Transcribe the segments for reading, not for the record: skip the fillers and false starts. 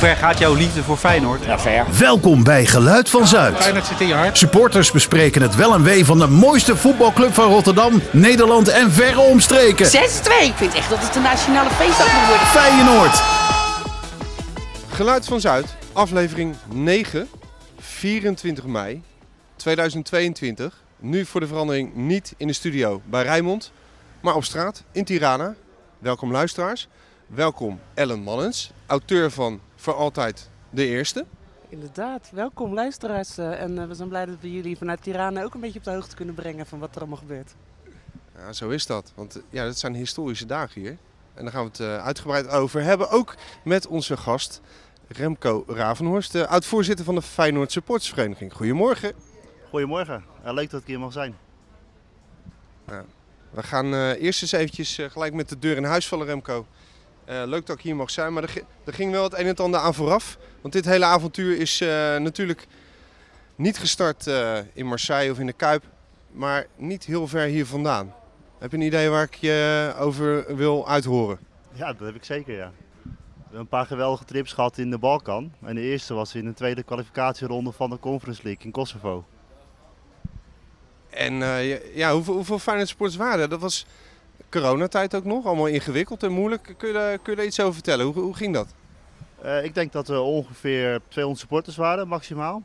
ver gaat jouw liefde voor Feyenoord? Ja, ver. Welkom bij Geluid van Zuid. Feyenoord zit in je hart. Supporters bespreken het wel en wee van de mooiste voetbalclub van Rotterdam, Nederland en verre omstreken. 6-2. Ik vind echt dat het een nationale feestdag moet worden. Feyenoord. Geluid van Zuid, aflevering 9, 24 mei 2022. Nu voor de verandering niet in de studio bij Rijnmond, maar op straat in Tirana. Welkom luisteraars. Welkom Ellen Mannens, auteur van Voor Altijd de Eerste. Inderdaad, welkom luisteraars. En we zijn blij dat we jullie vanuit Tirana ook een beetje op de hoogte kunnen brengen van wat er allemaal gebeurt. Ja, zo is dat. Want ja, dat zijn historische dagen hier. En daar gaan we het uitgebreid over hebben. Ook met onze gast Remco Ravenhorst, de oud-voorzitter van de Feyenoord Supportersvereniging. Goedemorgen. Goedemorgen. Leuk dat ik hier mag zijn. Ja, we gaan eerst eens eventjes gelijk met de deur in huis vallen, Remco. Leuk dat ik hier mag zijn, maar er ging wel het een en het ander aan vooraf. Want dit hele avontuur is natuurlijk niet gestart in Marseille of in de Kuip, maar niet heel ver hier vandaan. Heb je een idee waar ik je over wil uithoren? Ja, dat heb ik zeker, ja. We hebben een paar geweldige trips gehad in de Balkan. En de eerste was in de tweede kwalificatieronde van de Conference League in Kosovo. En ja, hoeveel Feyenoord supporters waren er? Dat was coronatijd ook nog, allemaal ingewikkeld en moeilijk. Kun je daar iets over vertellen? Hoe ging dat? Ik denk dat er ongeveer 200 supporters waren, maximaal.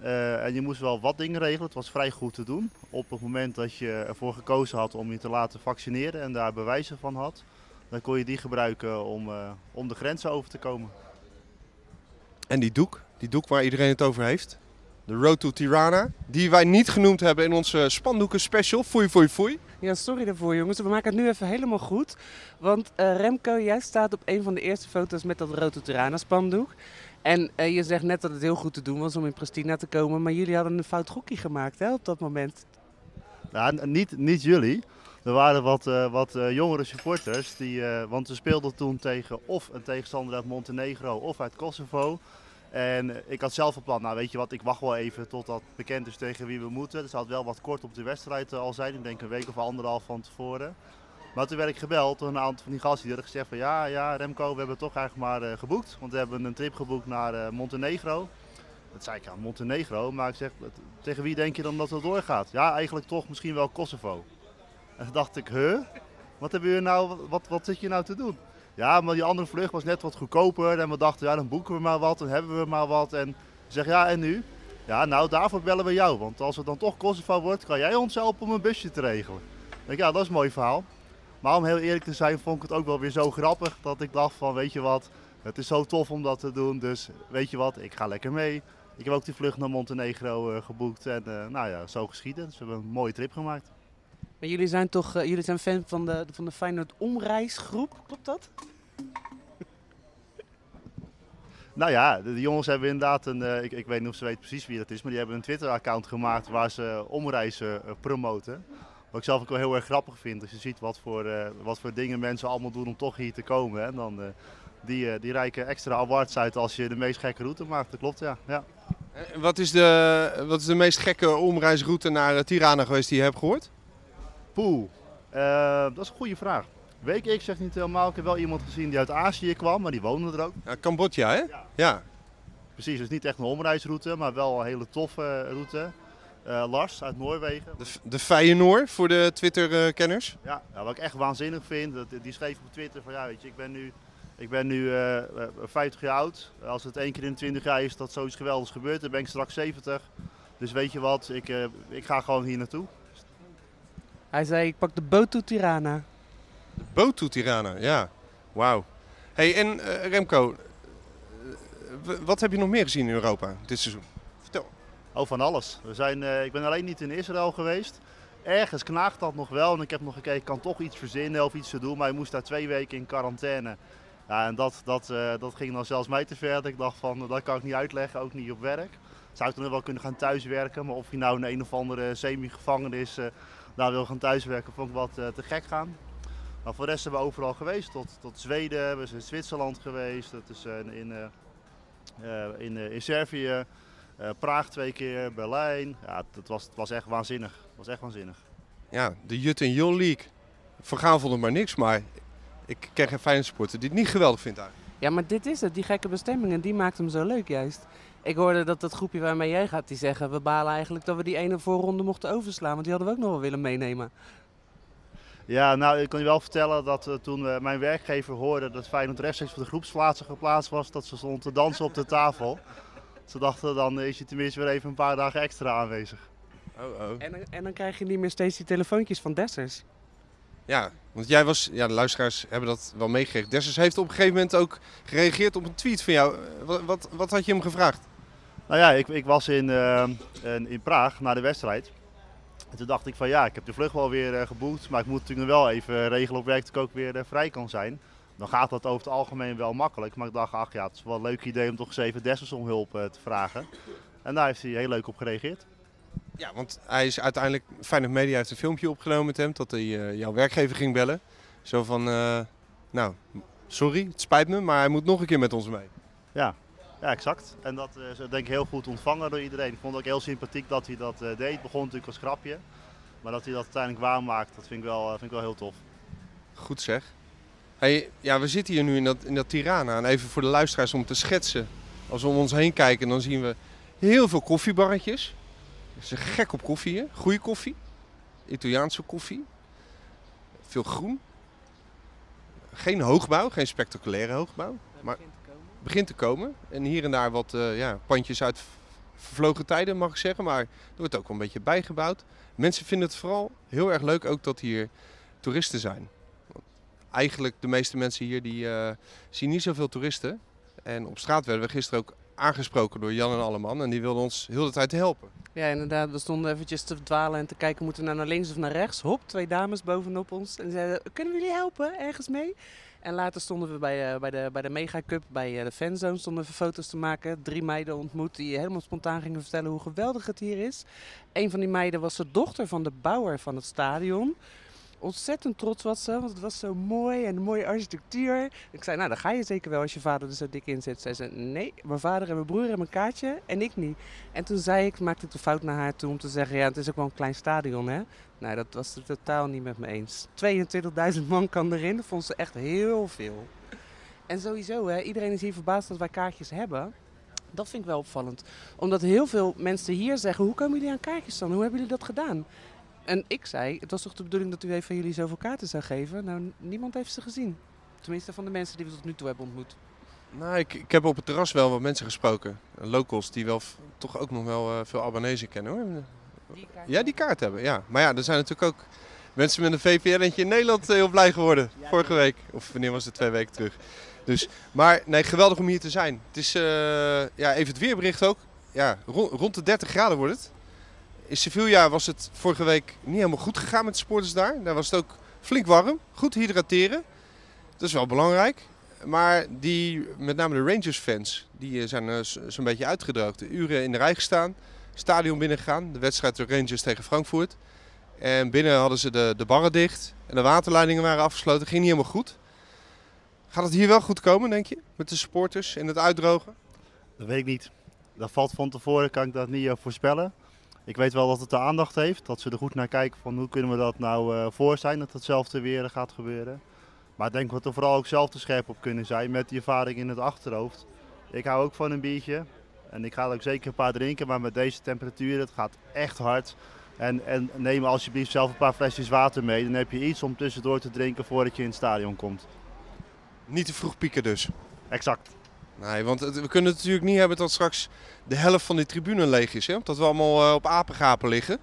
En je moest wel wat dingen regelen, het was vrij goed te doen. Op het moment dat je ervoor gekozen had om je te laten vaccineren en daar bewijzen van had, dan kon je die gebruiken om de grenzen over te komen. En die doek waar iedereen het over heeft, de Road to Tirana, die wij niet genoemd hebben in onze spandoeken special, foei foei foei. Ja, sorry daarvoor jongens, we maken het nu even helemaal goed. Want Remco, jij staat op een van de eerste foto's met dat Road to Tirana spandoek. En je zegt net dat het heel goed te doen was om in Pristina te komen, maar jullie hadden een fout gokkie gemaakt, hè, op dat moment. Nou, niet jullie. Er waren wat jongere supporters, want we speelden toen tegen of een tegenstander uit Montenegro of uit Kosovo. En ik had zelf een plan, nou weet je wat, ik wacht wel even totdat bekend is tegen wie we moeten. Dus dat had wel wat kort op de wedstrijd al zijn, ik denk een week of anderhalf van tevoren. Maar toen werd ik gebeld door een aantal van die gasten die hadden gezegd van ja Remco, we hebben het toch eigenlijk maar geboekt. Want we hebben een trip geboekt naar Montenegro. Dat zei ik, ja, Montenegro, maar ik zeg, tegen wie denk je dan dat het doorgaat? Ja, eigenlijk toch misschien wel Kosovo. En toen dacht ik, wat hebben jullie nou, wat zit je nou te doen? Ja, maar die andere vlucht was net wat goedkoper en we dachten, ja, dan boeken we maar wat, dan hebben we maar wat. En ik zeg, ja, en nu? Ja, nou, daarvoor bellen we jou, want als het dan toch Kosovo wordt, kan jij ons helpen om een busje te regelen. Ik denk, ja, dat is een mooi verhaal. Maar om heel eerlijk te zijn, vond ik het ook wel weer zo grappig dat ik dacht van, weet je wat, het is zo tof om dat te doen, dus weet je wat, ik ga lekker mee. Ik heb ook die vlucht naar Montenegro geboekt en nou ja, zo geschieden. Dus we hebben een mooie trip gemaakt. Maar jullie zijn toch jullie zijn fan van de Feyenoord omreisgroep, klopt dat? Nou ja, de jongens hebben inderdaad een, ik weet niet of ze weten precies wie dat is, maar die hebben een Twitter-account gemaakt waar ze omreizen promoten. Wat ik zelf ook wel heel erg grappig vind, als je ziet wat voor dingen mensen allemaal doen om toch hier te komen. Hè? En dan die reiken extra awards uit als je de meest gekke route maakt, dat klopt, ja. Wat is de meest gekke omreisroute naar Tirana geweest die je hebt gehoord? Dat is een goede vraag. Weet ik zeg niet helemaal. Ik heb wel iemand gezien die uit Azië kwam, maar die woonde er ook. Ja, Cambodja, hè? Ja. Precies, dus niet echt een omreisroute, maar wel een hele toffe route. Lars uit Noorwegen. De Feyenoord voor de Twitter-kenners. Ja, wat ik echt waanzinnig vind, die schreef op Twitter van ja, weet je, ik ben nu 50 jaar oud. Als het 1 keer in de 20 jaar is dat zoiets geweldigs gebeurt, dan ben ik straks 70. Dus weet je wat, ik ga gewoon hier naartoe. Hij zei, ik pak de boot to Tirana. De boot to Tirana, ja. Wauw. Hey, en Remco, wat heb je nog meer gezien in Europa dit seizoen? Vertel. Oh, van alles. Ik ben alleen niet in Israël geweest. Ergens knaagt dat nog wel. En ik heb nog gekeken, ik kan toch iets verzinnen of iets te doen. Maar je moest daar 2 weken in quarantaine. Ja, en dat ging dan zelfs mij te ver. Dat ik dacht van, dat kan ik niet uitleggen, ook niet op werk. Zou ik dan wel kunnen gaan thuiswerken. Maar of je nou in een of andere semi-gevangenis... Nou, wil gaan thuiswerken, vond ik wat te gek gaan. Maar voor de rest zijn we overal geweest, tot Zweden, we zijn in Zwitserland geweest, dat is in Servië, Praag 2 keer, Berlijn. Ja, het was echt waanzinnig. Ja, de Jut en Jol League. Van Gaal vond het maar niks, maar ik ken geen Feyenoord supporter die het niet geweldig vindt eigenlijk. Ja, maar dit is het. Die gekke bestemming. En die maakt hem zo leuk juist. Ik hoorde dat dat groepje waarmee jij gaat, die zeggen... we balen eigenlijk dat we die ene voorronde mochten overslaan. Want die hadden we ook nog wel willen meenemen. Ja, nou, ik kan je wel vertellen dat toen mijn werkgever hoorde... dat Feyenoord rechtstreeks voor de groepsplaatsen geplaatst was... dat ze stond te dansen op de tafel. Ze dachten, dan is je tenminste weer even een paar dagen extra aanwezig. Oh, oh. En dan krijg je niet meer steeds die telefoontjes van Dessers. Ja, want jij was, ja, de luisteraars hebben dat wel meegekregen. Dessers heeft op een gegeven moment ook gereageerd op een tweet van jou. Wat had je hem gevraagd? Nou ja, ik was in Praag na de wedstrijd. En toen dacht ik van ja, ik heb de vlucht wel weer geboekt. Maar ik moet natuurlijk wel even regelen op werk dat ik ook weer vrij kan zijn. Dan gaat dat over het algemeen wel makkelijk. Maar ik dacht, ach ja, het is wel een leuk idee om toch eens even Dessers om hulp te vragen. En daar heeft hij heel leuk op gereageerd. Ja, want hij is uiteindelijk, Feyenoord Media heeft een filmpje opgenomen met hem, dat hij jouw werkgever ging bellen. Zo van, nou, sorry, het spijt me, maar hij moet nog een keer met ons mee. Ja, ja, exact. En dat is denk ik heel goed ontvangen door iedereen. Ik vond het ook heel sympathiek dat hij dat deed. Het begon natuurlijk als grapje, maar dat hij dat uiteindelijk waarmaakt, dat vind ik wel heel tof. Goed zeg. Hey, ja, we zitten hier nu in dat Tirana en even voor de luisteraars om te schetsen. Als we om ons heen kijken, dan zien we heel veel koffiebarretjes. Ze zijn gek op koffie hier. Goede koffie. Italiaanse koffie. Veel groen. Geen hoogbouw, geen spectaculaire hoogbouw. Maar begint te komen. En hier en daar wat pandjes uit vervlogen tijden, mag ik zeggen. Maar er wordt ook wel een beetje bijgebouwd. Mensen vinden het vooral heel erg leuk ook dat hier toeristen zijn. Want eigenlijk de meeste mensen hier die zien niet zoveel toeristen. En op straat werden we gisteren ook aangesproken door Jan en Alleman en die wilden ons heel de tijd helpen. Ja, inderdaad. We stonden eventjes te dwalen en te kijken, moeten we nou naar links of naar rechts? Hop, twee dames bovenop ons en zeiden, kunnen we jullie helpen ergens mee? En later stonden we bij de Megacup, bij de fanzone, stonden we foto's te maken. 3 meiden ontmoet die helemaal spontaan gingen vertellen hoe geweldig het hier is. Een van die meiden was de dochter van de bouwer van het stadion. Ontzettend trots was ze, want het was zo mooi en een mooie architectuur. Ik zei, nou, dan ga je zeker wel als je vader er zo dik in zit. Zij zei, nee, mijn vader en mijn broer hebben een kaartje en ik niet. En toen maakte ik de fout naar haar toe om te zeggen, ja, het is ook wel een klein stadion, hè. Nou, dat was ze totaal niet met me eens. 22.000 man kan erin, dat vond ze echt heel veel. En sowieso, hè, iedereen is hier verbaasd dat wij kaartjes hebben. Dat vind ik wel opvallend. Omdat heel veel mensen hier zeggen, hoe komen jullie aan kaartjes dan? Hoe hebben jullie dat gedaan? En ik zei, het was toch de bedoeling dat u even jullie zoveel kaarten zou geven? Nou, niemand heeft ze gezien. Tenminste van de mensen die we tot nu toe hebben ontmoet. Nou, ik heb op het terras wel wat mensen gesproken. Locals die wel toch ook nog wel veel Albanezen kennen hoor. Die kaart hebben, ja. Maar ja, er zijn natuurlijk ook mensen met een VPN-tje in Nederland heel blij geworden. Ja, vorige week. Of wanneer was het? 2 weken terug. Dus, maar nee, geweldig om hier te zijn. Het is, even het weerbericht ook. Ja, rond de 30 graden wordt het. In Sevilla was het vorige week niet helemaal goed gegaan met de supporters daar. Daar was het ook flink warm. Goed hydrateren. Dat is wel belangrijk. Maar met name de Rangers fans, die zijn zo'n beetje uitgedroogd. Uren in de rij gestaan. Stadion binnengegaan. De wedstrijd door Rangers tegen Frankfurt. En binnen hadden ze de barren dicht. En de waterleidingen waren afgesloten. Ging niet helemaal goed. Gaat het hier wel goed komen, denk je? Met de supporters en het uitdrogen? Dat weet ik niet. Dat valt van tevoren. Kan ik dat niet voorspellen. Ik weet wel dat het de aandacht heeft, dat ze er goed naar kijken van hoe kunnen we dat nou voor zijn, dat hetzelfde weer gaat gebeuren. Maar ik denk dat we vooral ook zelf te scherp op kunnen zijn met die ervaring in het achterhoofd. Ik hou ook van een biertje en ik ga er ook zeker een paar drinken, maar met deze temperaturen, het gaat echt hard. En neem alsjeblieft zelf een paar flesjes water mee, dan heb je iets om tussendoor te drinken voordat je in het stadion komt. Niet te vroeg pieken dus? Exact. Nee, want we kunnen het natuurlijk niet hebben dat straks de helft van die tribune leeg is. Hè? Dat we allemaal op apengapen liggen.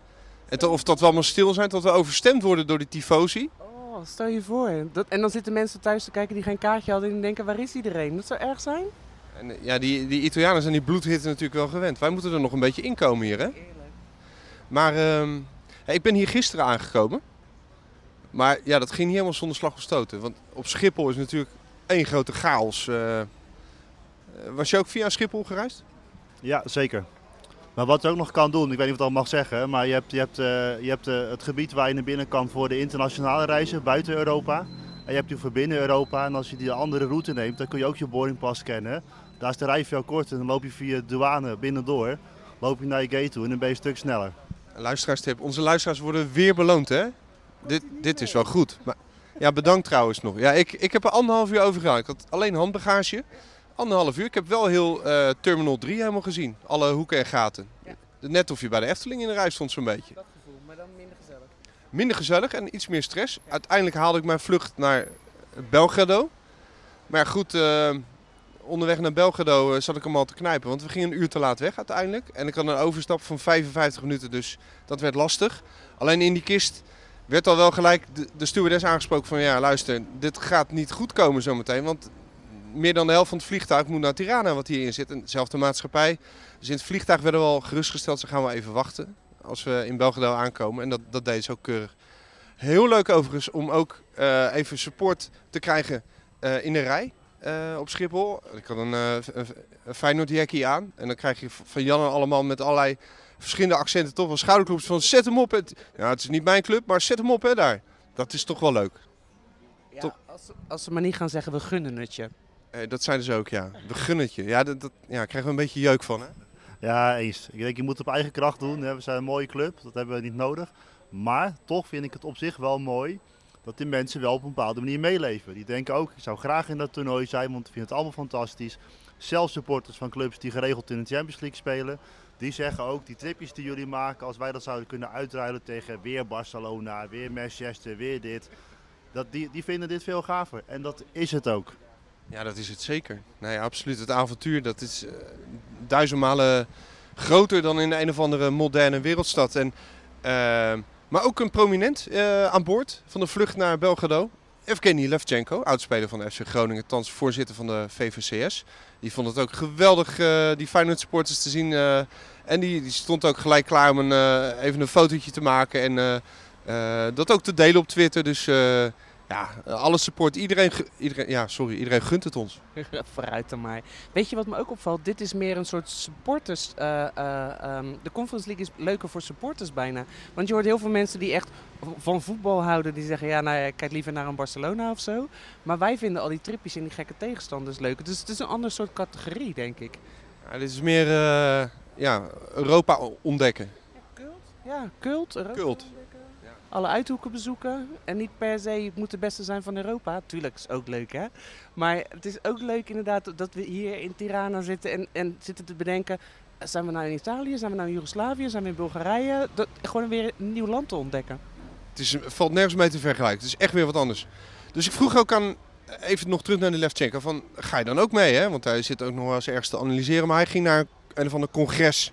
Of dat we allemaal stil zijn, dat we overstemd worden door die tifosi. Oh, stel je voor. En dan zitten mensen thuis te kijken die geen kaartje hadden en denken, waar is iedereen? Dat zou erg zijn? En, ja, die Italianen zijn die bloedhitte natuurlijk wel gewend. Wij moeten er nog een beetje inkomen hier, hè? Eerlijk. Maar ik ben hier gisteren aangekomen. Maar ja, dat ging niet helemaal zonder slag of stoten. Want op Schiphol is natuurlijk één grote chaos. Was je ook via Schiphol gereisd? Ja, zeker. Maar wat je ook nog kan doen, ik weet niet of ik dat mag zeggen, maar je hebt het gebied waar je naar binnen kan voor de internationale reizen buiten Europa. En je hebt die voor binnen Europa. En als je die andere route neemt, dan kun je ook je boardingpas scannen. Daar is de rij veel korter. Dan loop je via de douane binnendoor, loop je naar je gate toe en dan ben je een stuk sneller. Onze luisteraars worden weer beloond, hè? Dit is wel goed. Maar Ja, bedankt trouwens nog. Ja, ik heb er 1,5 uur over gedaan. Ik had alleen handbagage. 1,5 uur. Ik heb wel heel Terminal 3 helemaal gezien. Alle hoeken en gaten. Ja. Net of je bij de Efteling in de rij stond zo'n beetje. Dat gevoel, maar dan minder gezellig. Minder gezellig en iets meer stress. Ja. Uiteindelijk haalde ik mijn vlucht naar Belgrado. Maar goed, onderweg naar Belgrado zat ik hem al te knijpen. Want we gingen een uur te laat weg uiteindelijk. En ik had een overstap van 55 minuten, dus dat werd lastig. Alleen in die kist werd al wel gelijk de stewardess aangesproken van... ja, luister, dit gaat niet goed komen zometeen. Want meer dan de helft van het vliegtuig moet naar Tirana, wat hierin zit. En dezelfde maatschappij. Dus in het vliegtuig werden we al gerustgesteld. Ze gaan wel even wachten als we in Belgrado aankomen. En dat deed ze ook keurig. Heel leuk overigens om ook even support te krijgen in de rij op Schiphol. Ik had een Feyenoord jackie aan. En dan krijg je van Jan en allemaal met allerlei verschillende accenten toch wel schouderklopjes van zet hem op. Ja, het is niet mijn club, maar zet hem op hè, daar. Dat is toch wel leuk. Ja, als ze maar niet gaan zeggen we gunnen het je. Dat zijn dus ook, ja. We gunnen het je. Ja, daar krijgen we een beetje jeuk van, hè? Ja, eens. Ik denk, je moet het op eigen kracht doen. Hè. We zijn een mooie club, dat hebben we niet nodig. Maar toch vind ik het op zich wel mooi dat die mensen wel op een bepaalde manier meeleven. Die denken ook, ik zou graag in dat toernooi zijn, want ik vind het allemaal fantastisch. Zelfs supporters van clubs die geregeld in de Champions League spelen, die zeggen ook, die tripjes die jullie maken, als wij dat zouden kunnen uitruilen tegen weer Barcelona, weer Manchester, weer dit. Die vinden dit veel gaver. En dat is het ook. Ja, dat is het zeker. Nee, absoluut. Het avontuur, dat is duizendmalen groter dan in een of andere moderne wereldstad. En, maar ook een prominent aan boord van de vlucht naar Belgrado. Evgeny Levchenko, oudspeler van de FC Groningen, thans voorzitter van de VVCS. Die vond het ook geweldig, die Feyenoord supporters te zien. En die stond ook gelijk klaar om even een fotootje te maken. En dat ook te delen op Twitter. Dus... ja, alle support. Iedereen gunt het ons. Vooruit aan mij. Weet je wat me ook opvalt? Dit is meer een soort supporters... de Conference League is leuker voor supporters bijna. Want je hoort heel veel mensen die echt van voetbal houden. Die zeggen, ja, nou ja, kijk liever naar een Barcelona of zo. Maar wij vinden al die tripjes en die gekke tegenstanders leuk. Dus het is een ander soort categorie, denk ik. Ja, dit is meer Europa ontdekken. Ja, cult. Ja, cult. Europa. Cult. Alle uithoeken bezoeken en niet per se, het moet de beste zijn van Europa. Tuurlijk, is ook leuk hè. Maar het is ook leuk inderdaad dat we hier in Tirana zitten en zitten te bedenken... zijn we nou in Italië, zijn we nou in Joegoslavië, zijn we in Bulgarije? Gewoon weer een nieuw land te ontdekken. Het valt nergens mee te vergelijken, het is echt weer wat anders. Dus ik vroeg ook aan, even nog terug naar de Levchenko, van ga je dan ook mee hè? Want hij zit ook nog wel eens ergens te analyseren, maar hij ging naar een van de congres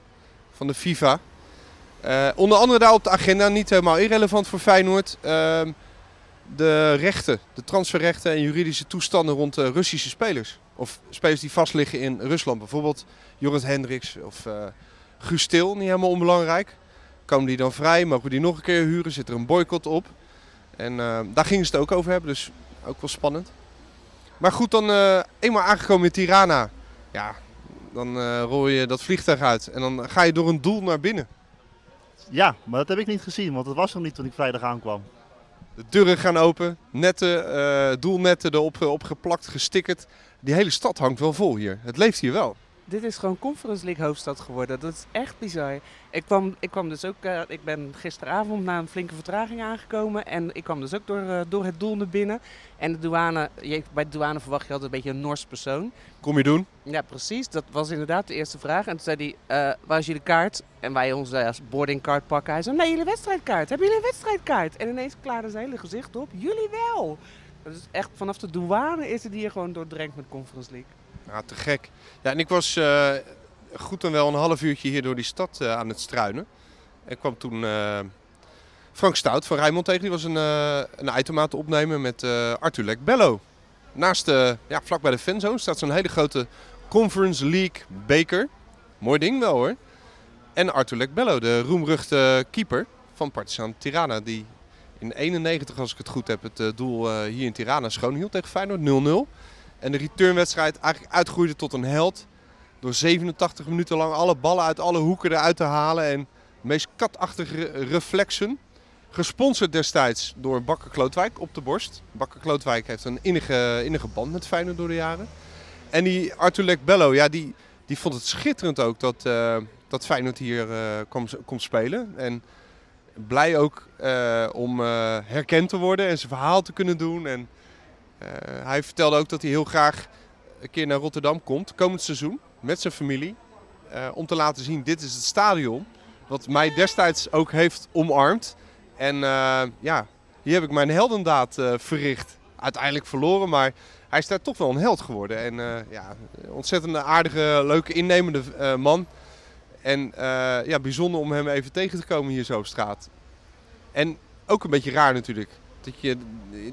van de FIFA... onder andere daar op de agenda, niet helemaal irrelevant voor Feyenoord, de rechten, de transferrechten en juridische toestanden rond Russische spelers. Of spelers die vastliggen in Rusland, bijvoorbeeld Jorrit Hendricks of Guus Til, niet helemaal onbelangrijk. Komen die dan vrij, mogen we die nog een keer huren, zit er een boycott op. En daar gingen ze het ook over hebben, dus ook wel spannend. Maar goed, dan eenmaal aangekomen in Tirana, ja, dan rol je dat vliegtuig uit en dan ga je door een doel naar binnen. Ja, maar dat heb ik niet gezien, want dat was er niet toen ik vrijdag aankwam. De deuren gaan open, netten, doelnetten erop opgeplakt, gestickerd. Die hele stad hangt wel vol hier. Het leeft hier wel. Dit is gewoon Conference League hoofdstad geworden. Dat is echt bizar. Ik kwam dus ook, ik ben gisteravond na een flinke vertraging aangekomen. En ik kwam dus ook door het doel naar binnen. En de douane, bij de douane verwacht je altijd een beetje een Nors persoon. Kom je doen? Ja, precies. Dat was inderdaad de eerste vraag. En toen zei hij, waar is jullie kaart? En wij onze boardingkaart pakken. Hij zei, nee, jullie wedstrijdkaart. Hebben jullie een wedstrijdkaart? En ineens klaarde zijn hele gezicht op. Jullie wel. Dus echt vanaf de douane is het hier gewoon doordrenkt met Conference League. Ja, te gek. Ja, en ik was goed en wel een half uurtje hier door die stad aan het struinen. En kwam toen Frank Stout van Rijnmond tegen. Die was een item aan te opnemen met Artulek Bello. Naast, vlak bij de fanzone staat zo'n hele grote Conference League beker. Mooi ding wel hoor. En Artulek Bello, de roemruchte keeper van Partizan Tirana. Die in 91, als ik het goed heb, het doel hier in Tirana schoonhield tegen Feyenoord 0-0. En de returnwedstrijd eigenlijk uitgroeide tot een held. Door 87 minuten lang alle ballen uit alle hoeken eruit te halen. En de meest katachtige reflexen. Gesponsord destijds door Bakker Klootwijk op de borst. Bakker Klootwijk heeft een innige band met Feyenoord door de jaren. En die Artulek Bello, ja, die vond het schitterend ook dat Feyenoord hier komt spelen. En blij ook om herkend te worden en zijn verhaal te kunnen doen. En, hij vertelde ook dat hij heel graag een keer naar Rotterdam komt, komend seizoen, met zijn familie. Om te laten zien, dit is het stadion, wat mij destijds ook heeft omarmd. En ja, hier heb ik mijn heldendaad verricht. Uiteindelijk verloren, maar hij is daar toch wel een held geworden. En ja, ontzettend aardige, leuke, innemende man. En ja, bijzonder om hem even tegen te komen hier zo op straat. En ook een beetje raar natuurlijk. Dat je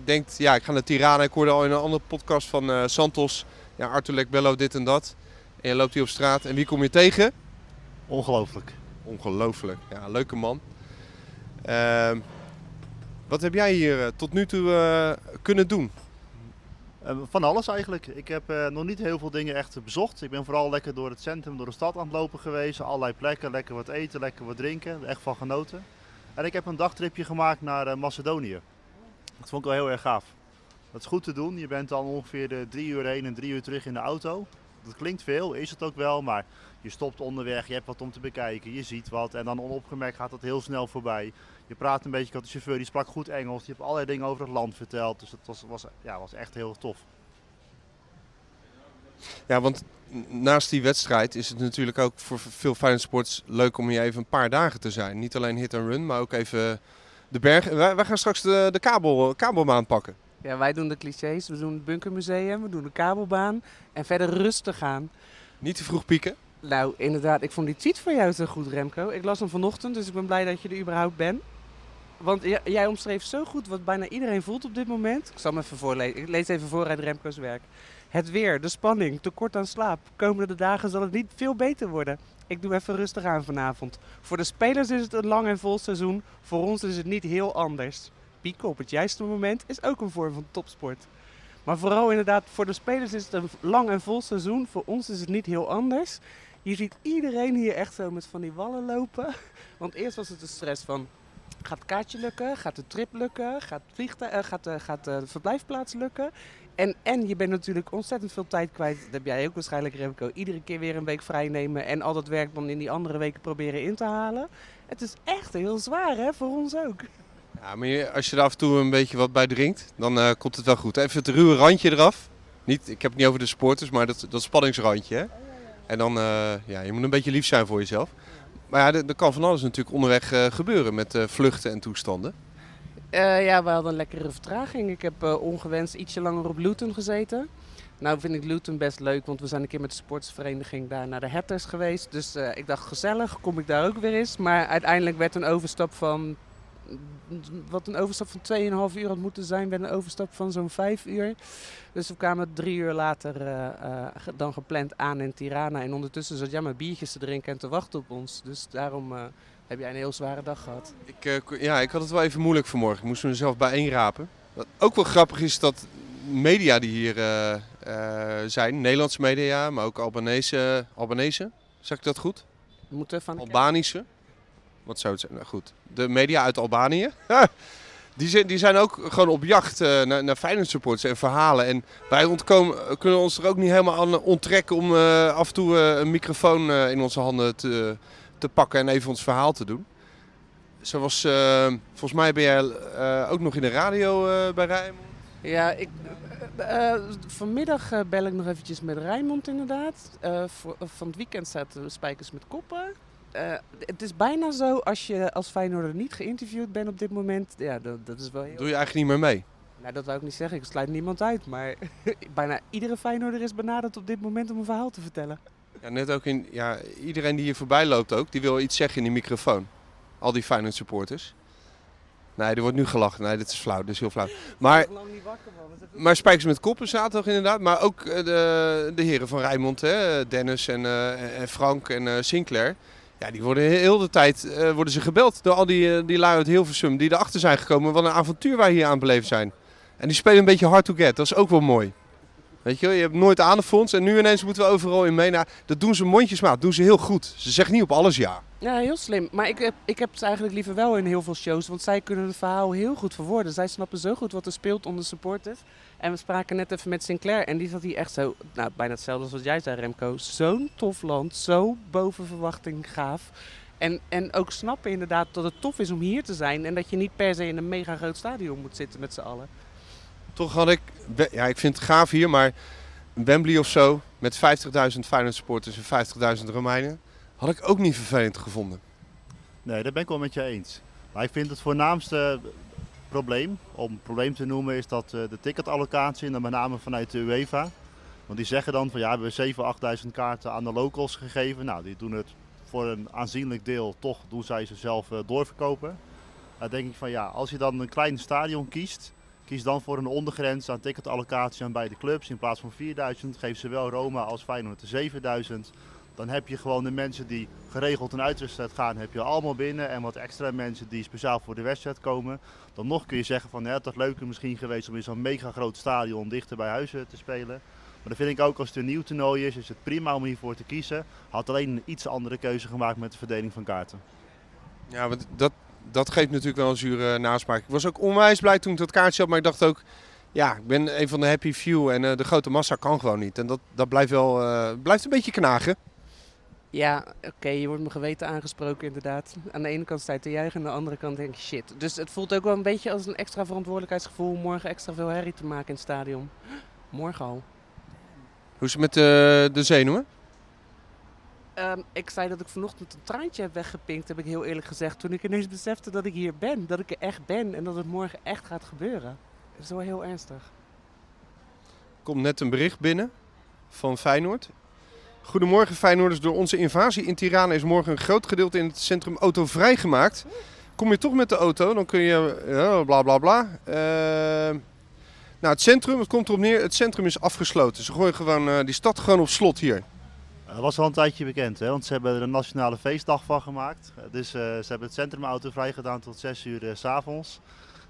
denkt, ja, ik ga naar Tirana. Ik hoorde al in een andere podcast van Santos. Ja, Artulek Bello, dit en dat. En je loopt hier op straat. En wie kom je tegen? Ongelooflijk. Ongelooflijk. Ja, leuke man. Wat heb jij hier tot nu toe kunnen doen? Van alles eigenlijk. Ik heb nog niet heel veel dingen echt bezocht. Ik ben vooral lekker door het centrum, door de stad aan het lopen geweest. Allerlei plekken, lekker wat eten, lekker wat drinken. Echt van genoten. En ik heb een dagtripje gemaakt naar Macedonië. Dat vond ik wel heel erg gaaf. Dat is goed te doen. Je bent dan ongeveer 3 uur heen en 3 uur terug in de auto. Dat klinkt veel, is het ook wel, maar je stopt onderweg, je hebt wat om te bekijken, je ziet wat en dan onopgemerkt gaat dat heel snel voorbij. Je praat een beetje, ik had de chauffeur, die sprak goed Engels, die heeft allerlei dingen over het land verteld, dus dat was echt heel tof. Ja, want naast die wedstrijd is het natuurlijk ook voor veel Feyenoord-sports leuk om hier even een paar dagen te zijn. Niet alleen hit en run, maar ook even de bergen. Wij gaan straks de kabelbaan pakken. Ja, wij doen de clichés, we doen het bunkermuseum, we doen de kabelbaan en verder rustig aan. Niet te vroeg pieken? Nou, inderdaad. Ik vond die tweet van jou te goed, Remco. Ik las hem vanochtend, dus ik ben blij dat je er überhaupt bent. Want jij omschreef zo goed wat bijna iedereen voelt op dit moment. Ik zal hem even voorlezen. Ik lees even vooruit Remco's werk. Het weer, de spanning, tekort aan slaap. Komende dagen zal het niet veel beter worden. Ik doe even rustig aan vanavond. Voor de spelers is het een lang en vol seizoen. Voor ons is het niet heel anders. Pieken op het juiste moment is ook een vorm van topsport. Maar vooral inderdaad, voor de spelers is het een lang en vol seizoen. Voor ons is het niet heel anders. Je ziet iedereen hier echt zo met van die wallen lopen. Want eerst was het de stress van, gaat het kaartje lukken? Gaat de trip lukken? Gaat de verblijfplaats lukken? En je bent natuurlijk ontzettend veel tijd kwijt. Dat heb jij ook waarschijnlijk, Remco. Iedere keer weer een week vrij nemen en al dat werk dan in die andere weken proberen in te halen. Het is echt heel zwaar, hè? Voor ons ook. Ja, maar als je er af en toe een beetje wat bij drinkt, dan komt het wel goed. Even het ruwe randje eraf. Niet, ik heb het niet over de sporters, maar dat spanningsrandje. Hè? En dan, ja, je moet een beetje lief zijn voor jezelf. Maar ja, er kan van alles natuurlijk onderweg gebeuren met vluchten en toestanden. Ja, we hadden een lekkere vertraging. Ik heb ongewenst ietsje langer op Luton gezeten. Nou vind ik Luton best leuk, want we zijn een keer met de sportsvereniging daar naar de Hatters geweest. Dus ik dacht, gezellig, kom ik daar ook weer eens. Maar uiteindelijk werd een overstap van... Wat een overstap van 2,5 uur had moeten zijn, werd een overstap van zo'n 5 uur. Dus we kwamen 3 uur later dan gepland aan in Tirana. En ondertussen zat jij maar biertjes te drinken en te wachten op ons. Dus daarom heb jij een heel zware dag gehad. Ik had het wel even moeilijk vanmorgen. Ik moest mezelf bijeenrapen. Wat ook wel grappig is dat media die hier zijn, Nederlandse media, maar ook Albanese, zeg ik dat goed? Albanische. Wat zou het zijn? Nou goed, de media uit Albanië, die zijn ook gewoon op jacht naar Feyenoord supporters en verhalen. En wij kunnen ons er ook niet helemaal aan onttrekken om af en toe een microfoon in onze handen te pakken en even ons verhaal te doen. Zo was, volgens mij ben jij ook nog in de radio bij Rijnmond. Ja, vanmiddag bel ik nog eventjes met Rijnmond inderdaad. Van het weekend zaten Spijkers met Koppen. Het is bijna zo, als je als Feyenoorder niet geïnterviewd bent op dit moment, ja, dat is wel heel... Doe je eigenlijk niet meer mee? Nou, dat wil ik niet zeggen. Ik sluit niemand uit, maar bijna iedere Feyenoorder is benaderd op dit moment om een verhaal te vertellen. Ja, net ook iedereen die hier voorbij loopt ook, die wil iets zeggen in die microfoon. Al die Feyenoord supporters. Nee, er wordt nu gelachen. Nee, dit is flauw. Dit is heel flauw. Maar, Spijkers met Koppen zaterdag inderdaad. Maar ook de heren van Rijnmond, hè? Dennis en Frank en Sinclair. Ja, die worden heel de tijd worden ze gebeld door al die lui uit Hilversum die erachter zijn gekomen. Wat een avontuur wij hier aan beleefd zijn. En die spelen een beetje hard to get. Dat is ook wel mooi. Weet je wel, je hebt nooit aandefonds en nu ineens moeten we overal in mee. Nou, dat doen ze mondjesmaat. Dat doen ze heel goed. Ze zeggen niet op alles ja. Ja, heel slim. Maar ik heb ze eigenlijk liever wel in heel veel shows. Want zij kunnen het verhaal heel goed verwoorden. Zij snappen zo goed wat er speelt onder supporters. En we spraken net even met Sinclair. En die zat hier echt zo, nou bijna hetzelfde als wat jij zei, Remco. Zo'n tof land. Zo boven verwachting gaaf. En ook snappen inderdaad dat het tof is om hier te zijn. En dat je niet per se in een mega groot stadion moet zitten met z'n allen. Toch had ik... Ja, ik vind het gaaf hier, maar Wembley of zo met 50.000 Feyenoord supporters en 50.000 Romeinen had ik ook niet vervelend gevonden. Nee, dat ben ik wel met je eens. Maar ik vind het voornaamste probleem, om een probleem te noemen, is dat de ticketallocatie, en dan met name vanuit de UEFA. Want die zeggen dan van ja, we hebben 7.000, 8.000 kaarten aan de locals gegeven. Nou, die doen het voor een aanzienlijk deel, toch doen zij ze zelf doorverkopen. Dan denk ik van ja, als je dan een klein stadion kiest, kies dan voor een ondergrens aan ticketallocatie aan beide clubs. In plaats van 4.000 geeft zowel Roma als Feyenoord de 7.000. Dan heb je gewoon de mensen die geregeld een uitwedstrijd gaan, heb je allemaal binnen. En wat extra mensen die speciaal voor de wedstrijd komen. Dan nog kun je zeggen van ja, het had leuker misschien geweest om in zo'n mega groot stadion dichter bij huizen te spelen. Maar dan vind ik ook, als het een nieuw toernooi is, is het prima om hiervoor te kiezen. Had alleen een iets andere keuze gemaakt met de verdeling van kaarten. Ja, want dat geeft natuurlijk wel een zure nasmaak. Ik was ook onwijs blij toen ik dat kaartje had, maar ik dacht ook, ja, ik ben een van de happy few en de grote massa kan gewoon niet. En dat blijft wel blijft een beetje knagen. Ja, oké, je wordt me geweten aangesproken inderdaad. Aan de ene kant sta je te juichen, aan de andere kant denk je shit. Dus het voelt ook wel een beetje als een extra verantwoordelijkheidsgevoel om morgen extra veel herrie te maken in het stadion. Morgen al. Hoe is het met de zenuwen? Ik zei dat ik vanochtend een traantje heb weggepinkt, heb ik heel eerlijk gezegd. Toen ik ineens besefte dat ik hier ben, dat ik er echt ben en dat het morgen echt gaat gebeuren. Dat is wel heel ernstig. Er komt net een bericht binnen van Feyenoord. Goedemorgen Feyenoorders, door onze invasie in Tirana is morgen een groot gedeelte in het centrum autovrij gemaakt. Kom je toch met de auto, dan kun je bla bla bla. Nou, het centrum, het komt erop neer, het centrum is afgesloten. Ze gooien gewoon die stad gewoon op slot hier. Dat was al een tijdje bekend, hè? Want ze hebben er een nationale feestdag van gemaakt. Dus ze hebben het centrum autovrij gedaan tot 6 uur 's avonds.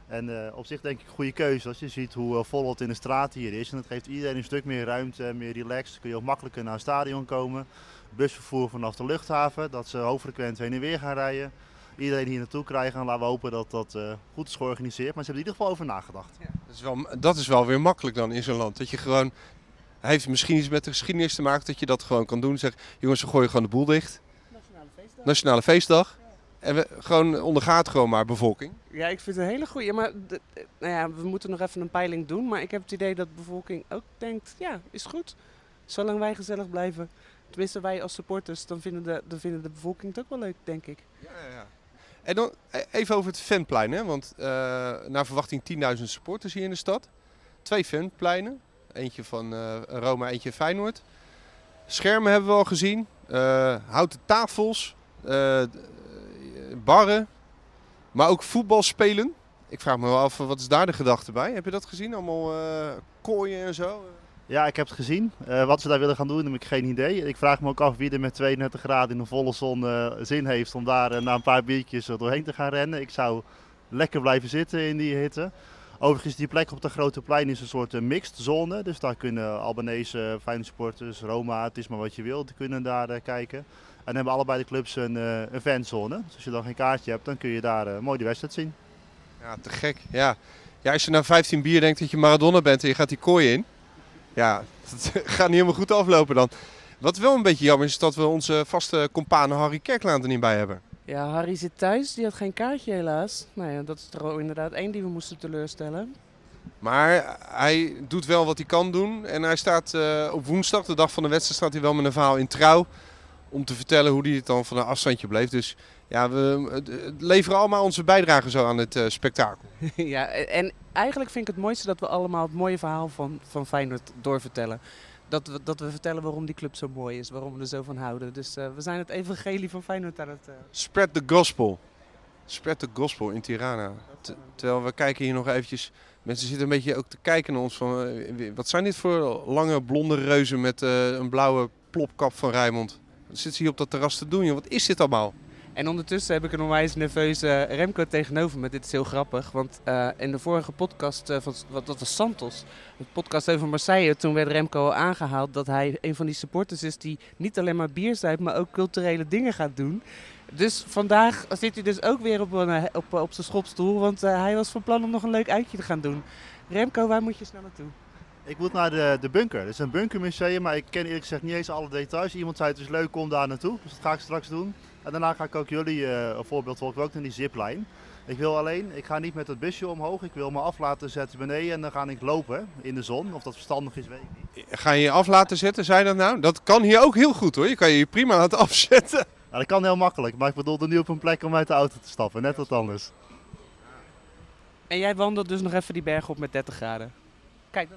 En op zich denk ik een goede keuze als je ziet hoe vol het in de straat hier is. En dat geeft iedereen een stuk meer ruimte, meer relaxed. Dan kun je ook makkelijker naar het stadion komen. Busvervoer vanaf de luchthaven, dat ze hoogfrequent heen en weer gaan rijden. Iedereen hier naartoe krijgen en laten we hopen dat dat goed is georganiseerd. Maar ze hebben er in ieder geval over nagedacht. Ja. Dat is wel weer makkelijk dan in zo'n land. Dat je gewoon, hij heeft misschien iets met de geschiedenis te maken, dat je dat gewoon kan doen. Zeg, jongens, we gooien gewoon de boel dicht. Nationale feestdag. Ja. En we gewoon ondergaat gewoon maar bevolking. Ja, ik vind het een hele goeie. Maar nou ja, we moeten nog even een peiling doen. Maar ik heb het idee dat de bevolking ook denkt, ja, is goed. Zolang wij gezellig blijven. Tenminste, wij als supporters, dan vinden de bevolking het ook wel leuk, denk ik. Ja. En dan even over het fanplein, hè? Want naar verwachting 10.000 supporters hier in de stad. 2 fanpleinen, eentje van Roma, eentje Feyenoord. Schermen hebben we al gezien, houten tafels, barren, maar ook voetbalspelen. Ik vraag me wel af, wat is daar de gedachte bij? Heb je dat gezien? Allemaal kooien en zo? Ja, ik heb het gezien. Wat ze daar willen gaan doen, heb ik geen idee. Ik vraag me ook af wie er met 32 graden in de volle zon zin heeft om daar na een paar biertjes doorheen te gaan rennen. Ik zou lekker blijven zitten in die hitte. Overigens, die plek op de Grote Plein is een soort mixed zone. Dus daar kunnen Albanese, Feyenoordsporters, Roma, het is maar wat je wilt, kunnen daar kijken. En dan hebben allebei de clubs een fanzone. Dus als je dan geen kaartje hebt, dan kun je daar mooi de wedstrijd zien. Ja, te gek. Ja, als je na 15 bier denkt dat je Maradona bent en je gaat die kooi in. Ja, dat gaat niet helemaal goed aflopen dan. Wat wel een beetje jammer is, dat we onze vaste compaan Harry Kerklaan er niet bij hebben. Ja, Harry zit thuis. Die had geen kaartje helaas. Nou ja, dat is er inderdaad één die we moesten teleurstellen. Maar hij doet wel wat hij kan doen. En hij staat op woensdag, de dag van de wedstrijd, staat hij wel met een verhaal in Trouw. Om te vertellen hoe hij het dan van een afstandje bleef. Dus ja, we leveren allemaal onze bijdrage zo aan het spektakel. Ja, en eigenlijk vind ik het mooiste dat we allemaal het mooie verhaal van Feyenoord doorvertellen. Dat we vertellen waarom die club zo mooi is, waarom we er zo van houden. Dus we zijn het evangelie van Feyenoord aan het... Spread the gospel. Spread the gospel in Tirana. Terwijl we kijken hier nog eventjes... Mensen zitten een beetje ook te kijken naar ons van... wat zijn dit voor lange blonde reuzen met een blauwe plopkap van Rijnmond? Wat zitten ze hier op dat terras te doen? Joh? Wat is dit allemaal? En ondertussen heb ik een onwijs nerveuze Remco tegenover me. Dit is heel grappig, want in de vorige podcast, dat was Santos, de podcast over Marseille, toen werd Remco al aangehaald dat hij een van die supporters is die niet alleen maar bier zuipt, maar ook culturele dingen gaat doen. Dus vandaag zit hij dus ook weer op zijn schopstoel, want hij was van plan om nog een leuk uitje te gaan doen. Remco, waar moet je snel naartoe? Ik moet naar de bunker. Het is een bunkermuseum, maar ik ken eerlijk gezegd niet eens alle details. Iemand zei het is leuk, kom daar naartoe. Dus dat ga ik straks doen. En daarna ga ik ook jullie een voorbeeld volgen, ook in die zipline. Ik wil alleen, ik ga niet met het busje omhoog, ik wil me af laten zetten beneden en dan ga ik lopen in de zon. Of dat verstandig is, weet ik niet. Ga je je af laten zetten, zei dat nou? Dat kan hier ook heel goed hoor, je kan je hier prima laten afzetten. Nou, dat kan heel makkelijk, maar ik bedoelde nu op een plek om uit de auto te stappen, net wat anders. En jij wandelt dus nog even die berg op met 30 graden? Kijk.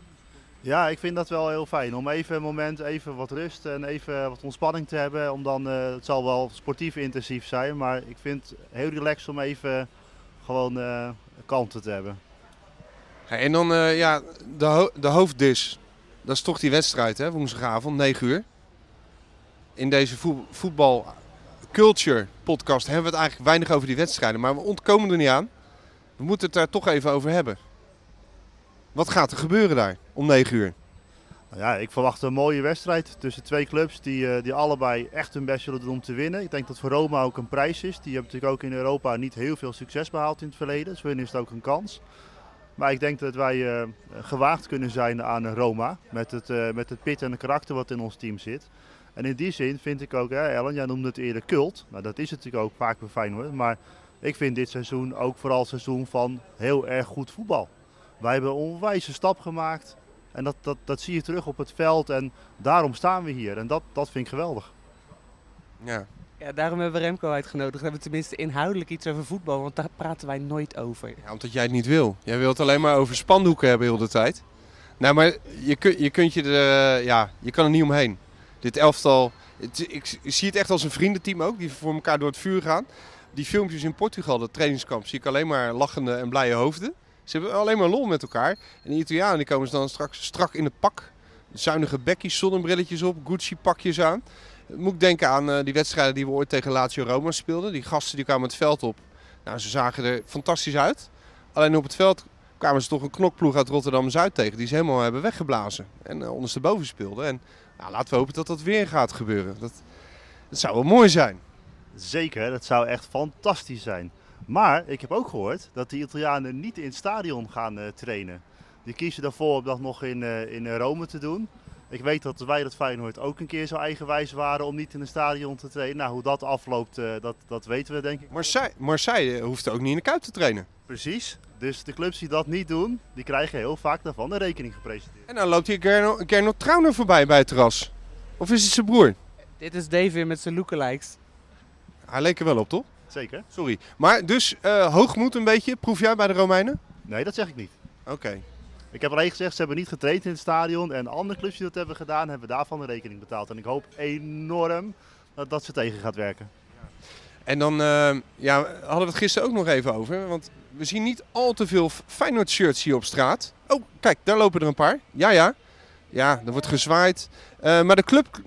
Ja, ik vind dat wel heel fijn om even een moment, even wat rust en even wat ontspanning te hebben. Om dan, het zal wel sportief intensief zijn, maar ik vind het heel relaxed om even gewoon kalmte te hebben. Ja, en dan de hoofddish, dat is toch die wedstrijd hè, woensdagavond, 9 uur. In deze voetbal culture podcast hebben we het eigenlijk weinig over die wedstrijden, maar we ontkomen er niet aan. We moeten het daar toch even over hebben. Wat gaat er gebeuren daar om 9 uur? Nou ja, ik verwacht een mooie wedstrijd tussen twee clubs die allebei echt hun best zullen doen om te winnen. Ik denk dat voor Roma ook een prijs is. Die hebben natuurlijk ook in Europa niet heel veel succes behaald in het verleden. Dus voor hen is het ook een kans. Maar ik denk dat wij gewaagd kunnen zijn aan Roma. Met het pit en het karakter wat in ons team zit. En in die zin vind ik ook, hè, Ellen, jij noemde het eerder cult. Nou, dat is het natuurlijk ook vaak bij Feyenoord. Maar ik vind dit seizoen ook vooral het seizoen van heel erg goed voetbal. Wij hebben een onwijze stap gemaakt en dat zie je terug op het veld en daarom staan we hier. En dat vind ik geweldig. Ja, daarom hebben we Remco uitgenodigd. We hebben tenminste inhoudelijk iets over voetbal, want daar praten wij nooit over. Ja, omdat jij het niet wil. Jij wilt alleen maar over spandoeken hebben heel de tijd. Nou, maar je kan er niet omheen. Dit elftal, ik zie het echt als een vriendenteam ook, die voor elkaar door het vuur gaan. Die filmpjes in Portugal, dat trainingskamp, zie ik alleen maar lachende en blije hoofden. Ze hebben alleen maar lol met elkaar. En de Italianen die komen ze dan straks strak in het pak. Zuinige bekkies, zonnebrilletjes op, Gucci-pakjes aan. Moet ik denken aan die wedstrijden die we ooit tegen Lazio Roma speelden. Die gasten die kwamen het veld op. Nou, ze zagen er fantastisch uit. Alleen op het veld kwamen ze toch een knokploeg uit Rotterdam-Zuid tegen. Die ze helemaal hebben weggeblazen. En ondersteboven speelden. En nou, laten we hopen dat dat weer gaat gebeuren. Dat zou wel mooi zijn. Zeker, dat zou echt fantastisch zijn. Maar ik heb ook gehoord dat de Italianen niet in het stadion gaan trainen. Die kiezen daarvoor om dat nog in Rome te doen. Ik weet dat wij dat Feyenoord ook een keer zo eigenwijs waren om niet in het stadion te trainen. Nou, hoe dat afloopt, dat weten we denk ik. Marseille hoeft ook niet in de Kuip te trainen. Precies. Dus de clubs die dat niet doen, die krijgen heel vaak daarvan een rekening gepresenteerd. En dan loopt hier Gernot Trauner voorbij bij het terras. Of is het zijn broer? Dit is David met zijn lookalikes. Hij leek er wel op, toch? Zeker. Sorry. Maar dus hoogmoed een beetje, proef jij bij de Romeinen? Nee, dat zeg ik niet. Oké. Ik heb alleen gezegd, ze hebben niet getraind in het stadion en andere clubs die dat hebben gedaan, hebben daarvan de rekening betaald. En ik hoop enorm dat ze tegen gaat werken. En dan hadden we het gisteren ook nog even over, want we zien niet al te veel Feyenoord shirts hier op straat. Oh, kijk, daar lopen er een paar. Ja. Ja, er wordt gezwaaid. Maar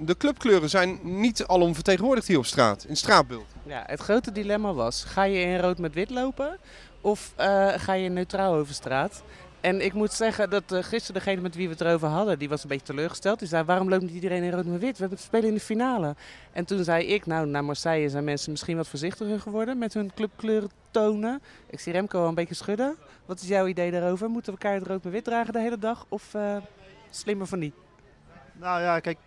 de clubkleuren zijn niet alom vertegenwoordigd hier op straat, in het straatbeeld. Ja, het grote dilemma was, ga je in rood met wit lopen of ga je neutraal over straat? En ik moet zeggen dat gisteren degene met wie we het erover hadden, die was een beetje teleurgesteld. Die zei, waarom loopt niet iedereen in rood met wit? We hebben het spelen in de finale. En toen zei ik, nou, na Marseille zijn mensen misschien wat voorzichtiger geworden met hun clubkleuren tonen. Ik zie Remco al een beetje schudden. Wat is jouw idee daarover? Moeten we elkaar het rood met wit dragen de hele dag of... slimmer van die. Nou ja, kijk,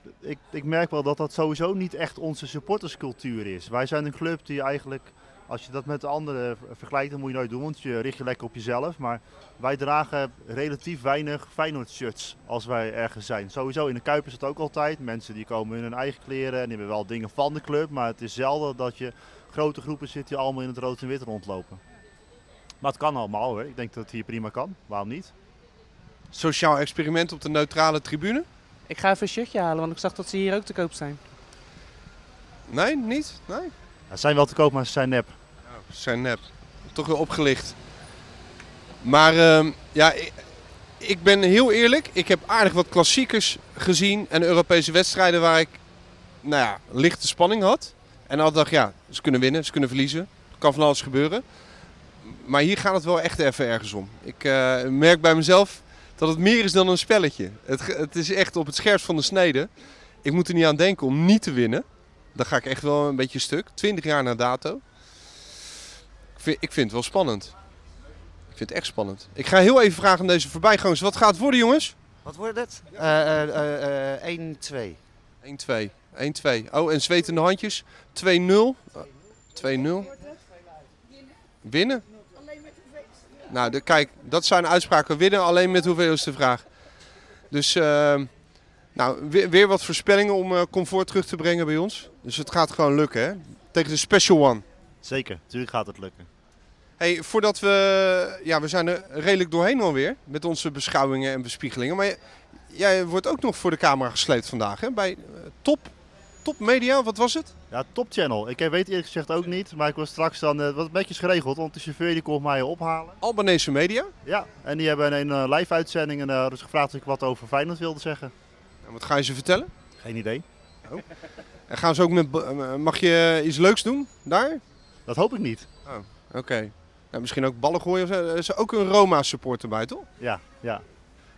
ik merk wel dat sowieso niet echt onze supporterscultuur is. Wij zijn een club die eigenlijk, als je dat met anderen vergelijkt, dan moet je nooit doen, want je richt je lekker op jezelf. Maar wij dragen relatief weinig Feyenoord-shirts als wij ergens zijn. Sowieso in de Kuip is het ook altijd. Mensen die komen in hun eigen kleren en die hebben wel dingen van de club. Maar het is zelden dat je grote groepen zit die allemaal in het rood en wit rondlopen. Maar het kan allemaal hoor. Ik denk dat het hier prima kan. Waarom niet? Sociaal experiment op de neutrale tribune? Ik ga even een shirtje halen, want ik zag dat ze hier ook te koop zijn. Nee, niet? Nee. Ja, ze zijn wel te koop, maar ze zijn nep. Oh, ze zijn nep. Toch weer opgelicht. Maar ik ben heel eerlijk. Ik heb aardig wat klassiekers gezien en Europese wedstrijden waar ik lichte spanning had. En altijd dacht, ze kunnen winnen, ze kunnen verliezen. Er kan van alles gebeuren. Maar hier gaat het wel echt even ergens om. Ik merk bij mezelf... dat het meer is dan een spelletje. Het is echt op het scherpst van de snede. Ik moet er niet aan denken om niet te winnen. Dan ga ik echt wel een beetje stuk. 20 jaar na dato. Ik vind het wel spannend. Ik vind het echt spannend. Ik ga heel even vragen aan deze voorbijgangers. Wat gaat het worden, jongens? Wat wordt het? 1-2. 1-2. Oh, en zwetende handjes. 2-0. 2-0. Winnen? Alleen met hoeveelste. Nou, kijk, dat zijn uitspraken. Winnen alleen met hoeveelste vraag. Dus, nou, weer wat voorspellingen om comfort terug te brengen bij ons. Dus het gaat gewoon lukken, hè? Tegen de Special One. Zeker, natuurlijk gaat het lukken. Hey, voordat we... Ja, we zijn er redelijk doorheen alweer. Met onze beschouwingen en bespiegelingen. Maar jij wordt ook nog voor de camera gesleept vandaag, hè? Bij Top Media, wat was het? Ja, Top Channel. Ik weet eerlijk gezegd ook niet, maar ik was straks dan wat netjes geregeld, want de chauffeur die kon mij ophalen. Albanese Media? Ja, en die hebben een live uitzending en dus gevraagd of ik wat over Feyenoord wilde zeggen. En wat ga je ze vertellen? Geen idee. Oh. En gaan ze ook mag je iets leuks doen daar? Dat hoop ik niet. Oh, oké. Nou, misschien ook ballen gooien. Er is ook een Roma supporter bij, toch? Ja, ja.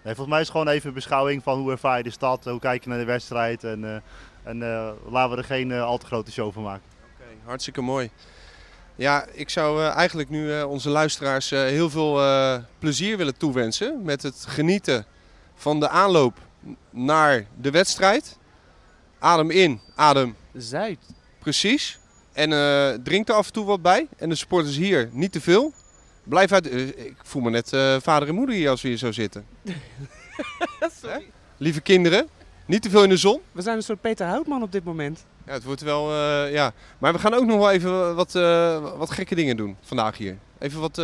Nee, volgens mij is het gewoon even een beschouwing van hoe ervaar je de stad, hoe kijk je naar de wedstrijd en laten we er geen al te grote show van maken. Oké, hartstikke mooi. Ja, ik zou eigenlijk nu onze luisteraars heel veel plezier willen toewensen met het genieten van de aanloop naar de wedstrijd. Adem in, adem Zuid. Precies. En drink er af en toe wat bij. En de supporters hier niet te veel. Blijf uit. Ik voel me net vader en moeder hier als we hier zo zitten. Sorry. Lieve kinderen, niet te veel in de zon. We zijn een soort Peter Houtman op dit moment. Ja, het wordt wel, ja. Maar we gaan ook nog wel even wat gekke dingen doen vandaag hier. Even wat,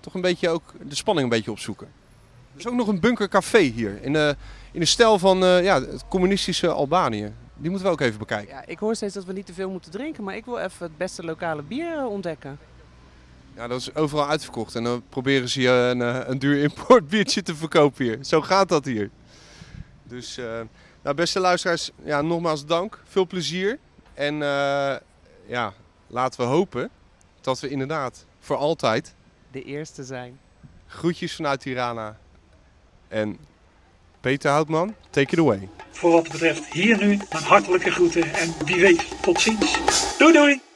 toch een beetje ook de spanning een beetje opzoeken. Er is ook nog een bunkercafé hier. In de stijl van het communistische Albanië. Die moeten we ook even bekijken. Ja, ik hoor steeds dat we niet te veel moeten drinken, maar ik wil even het beste lokale bier ontdekken. Ja, dat is overal uitverkocht en dan proberen ze je een duur importbiertje te verkopen hier. Zo gaat dat hier. Dus, nou, beste luisteraars, ja, nogmaals dank. Veel plezier. En ja, laten we hopen dat we inderdaad voor altijd de eerste zijn. Groetjes vanuit Tirana. En Peter Houtman, take it away. Voor wat betreft hier nu, een hartelijke groeten en wie weet, tot ziens. Doei doei!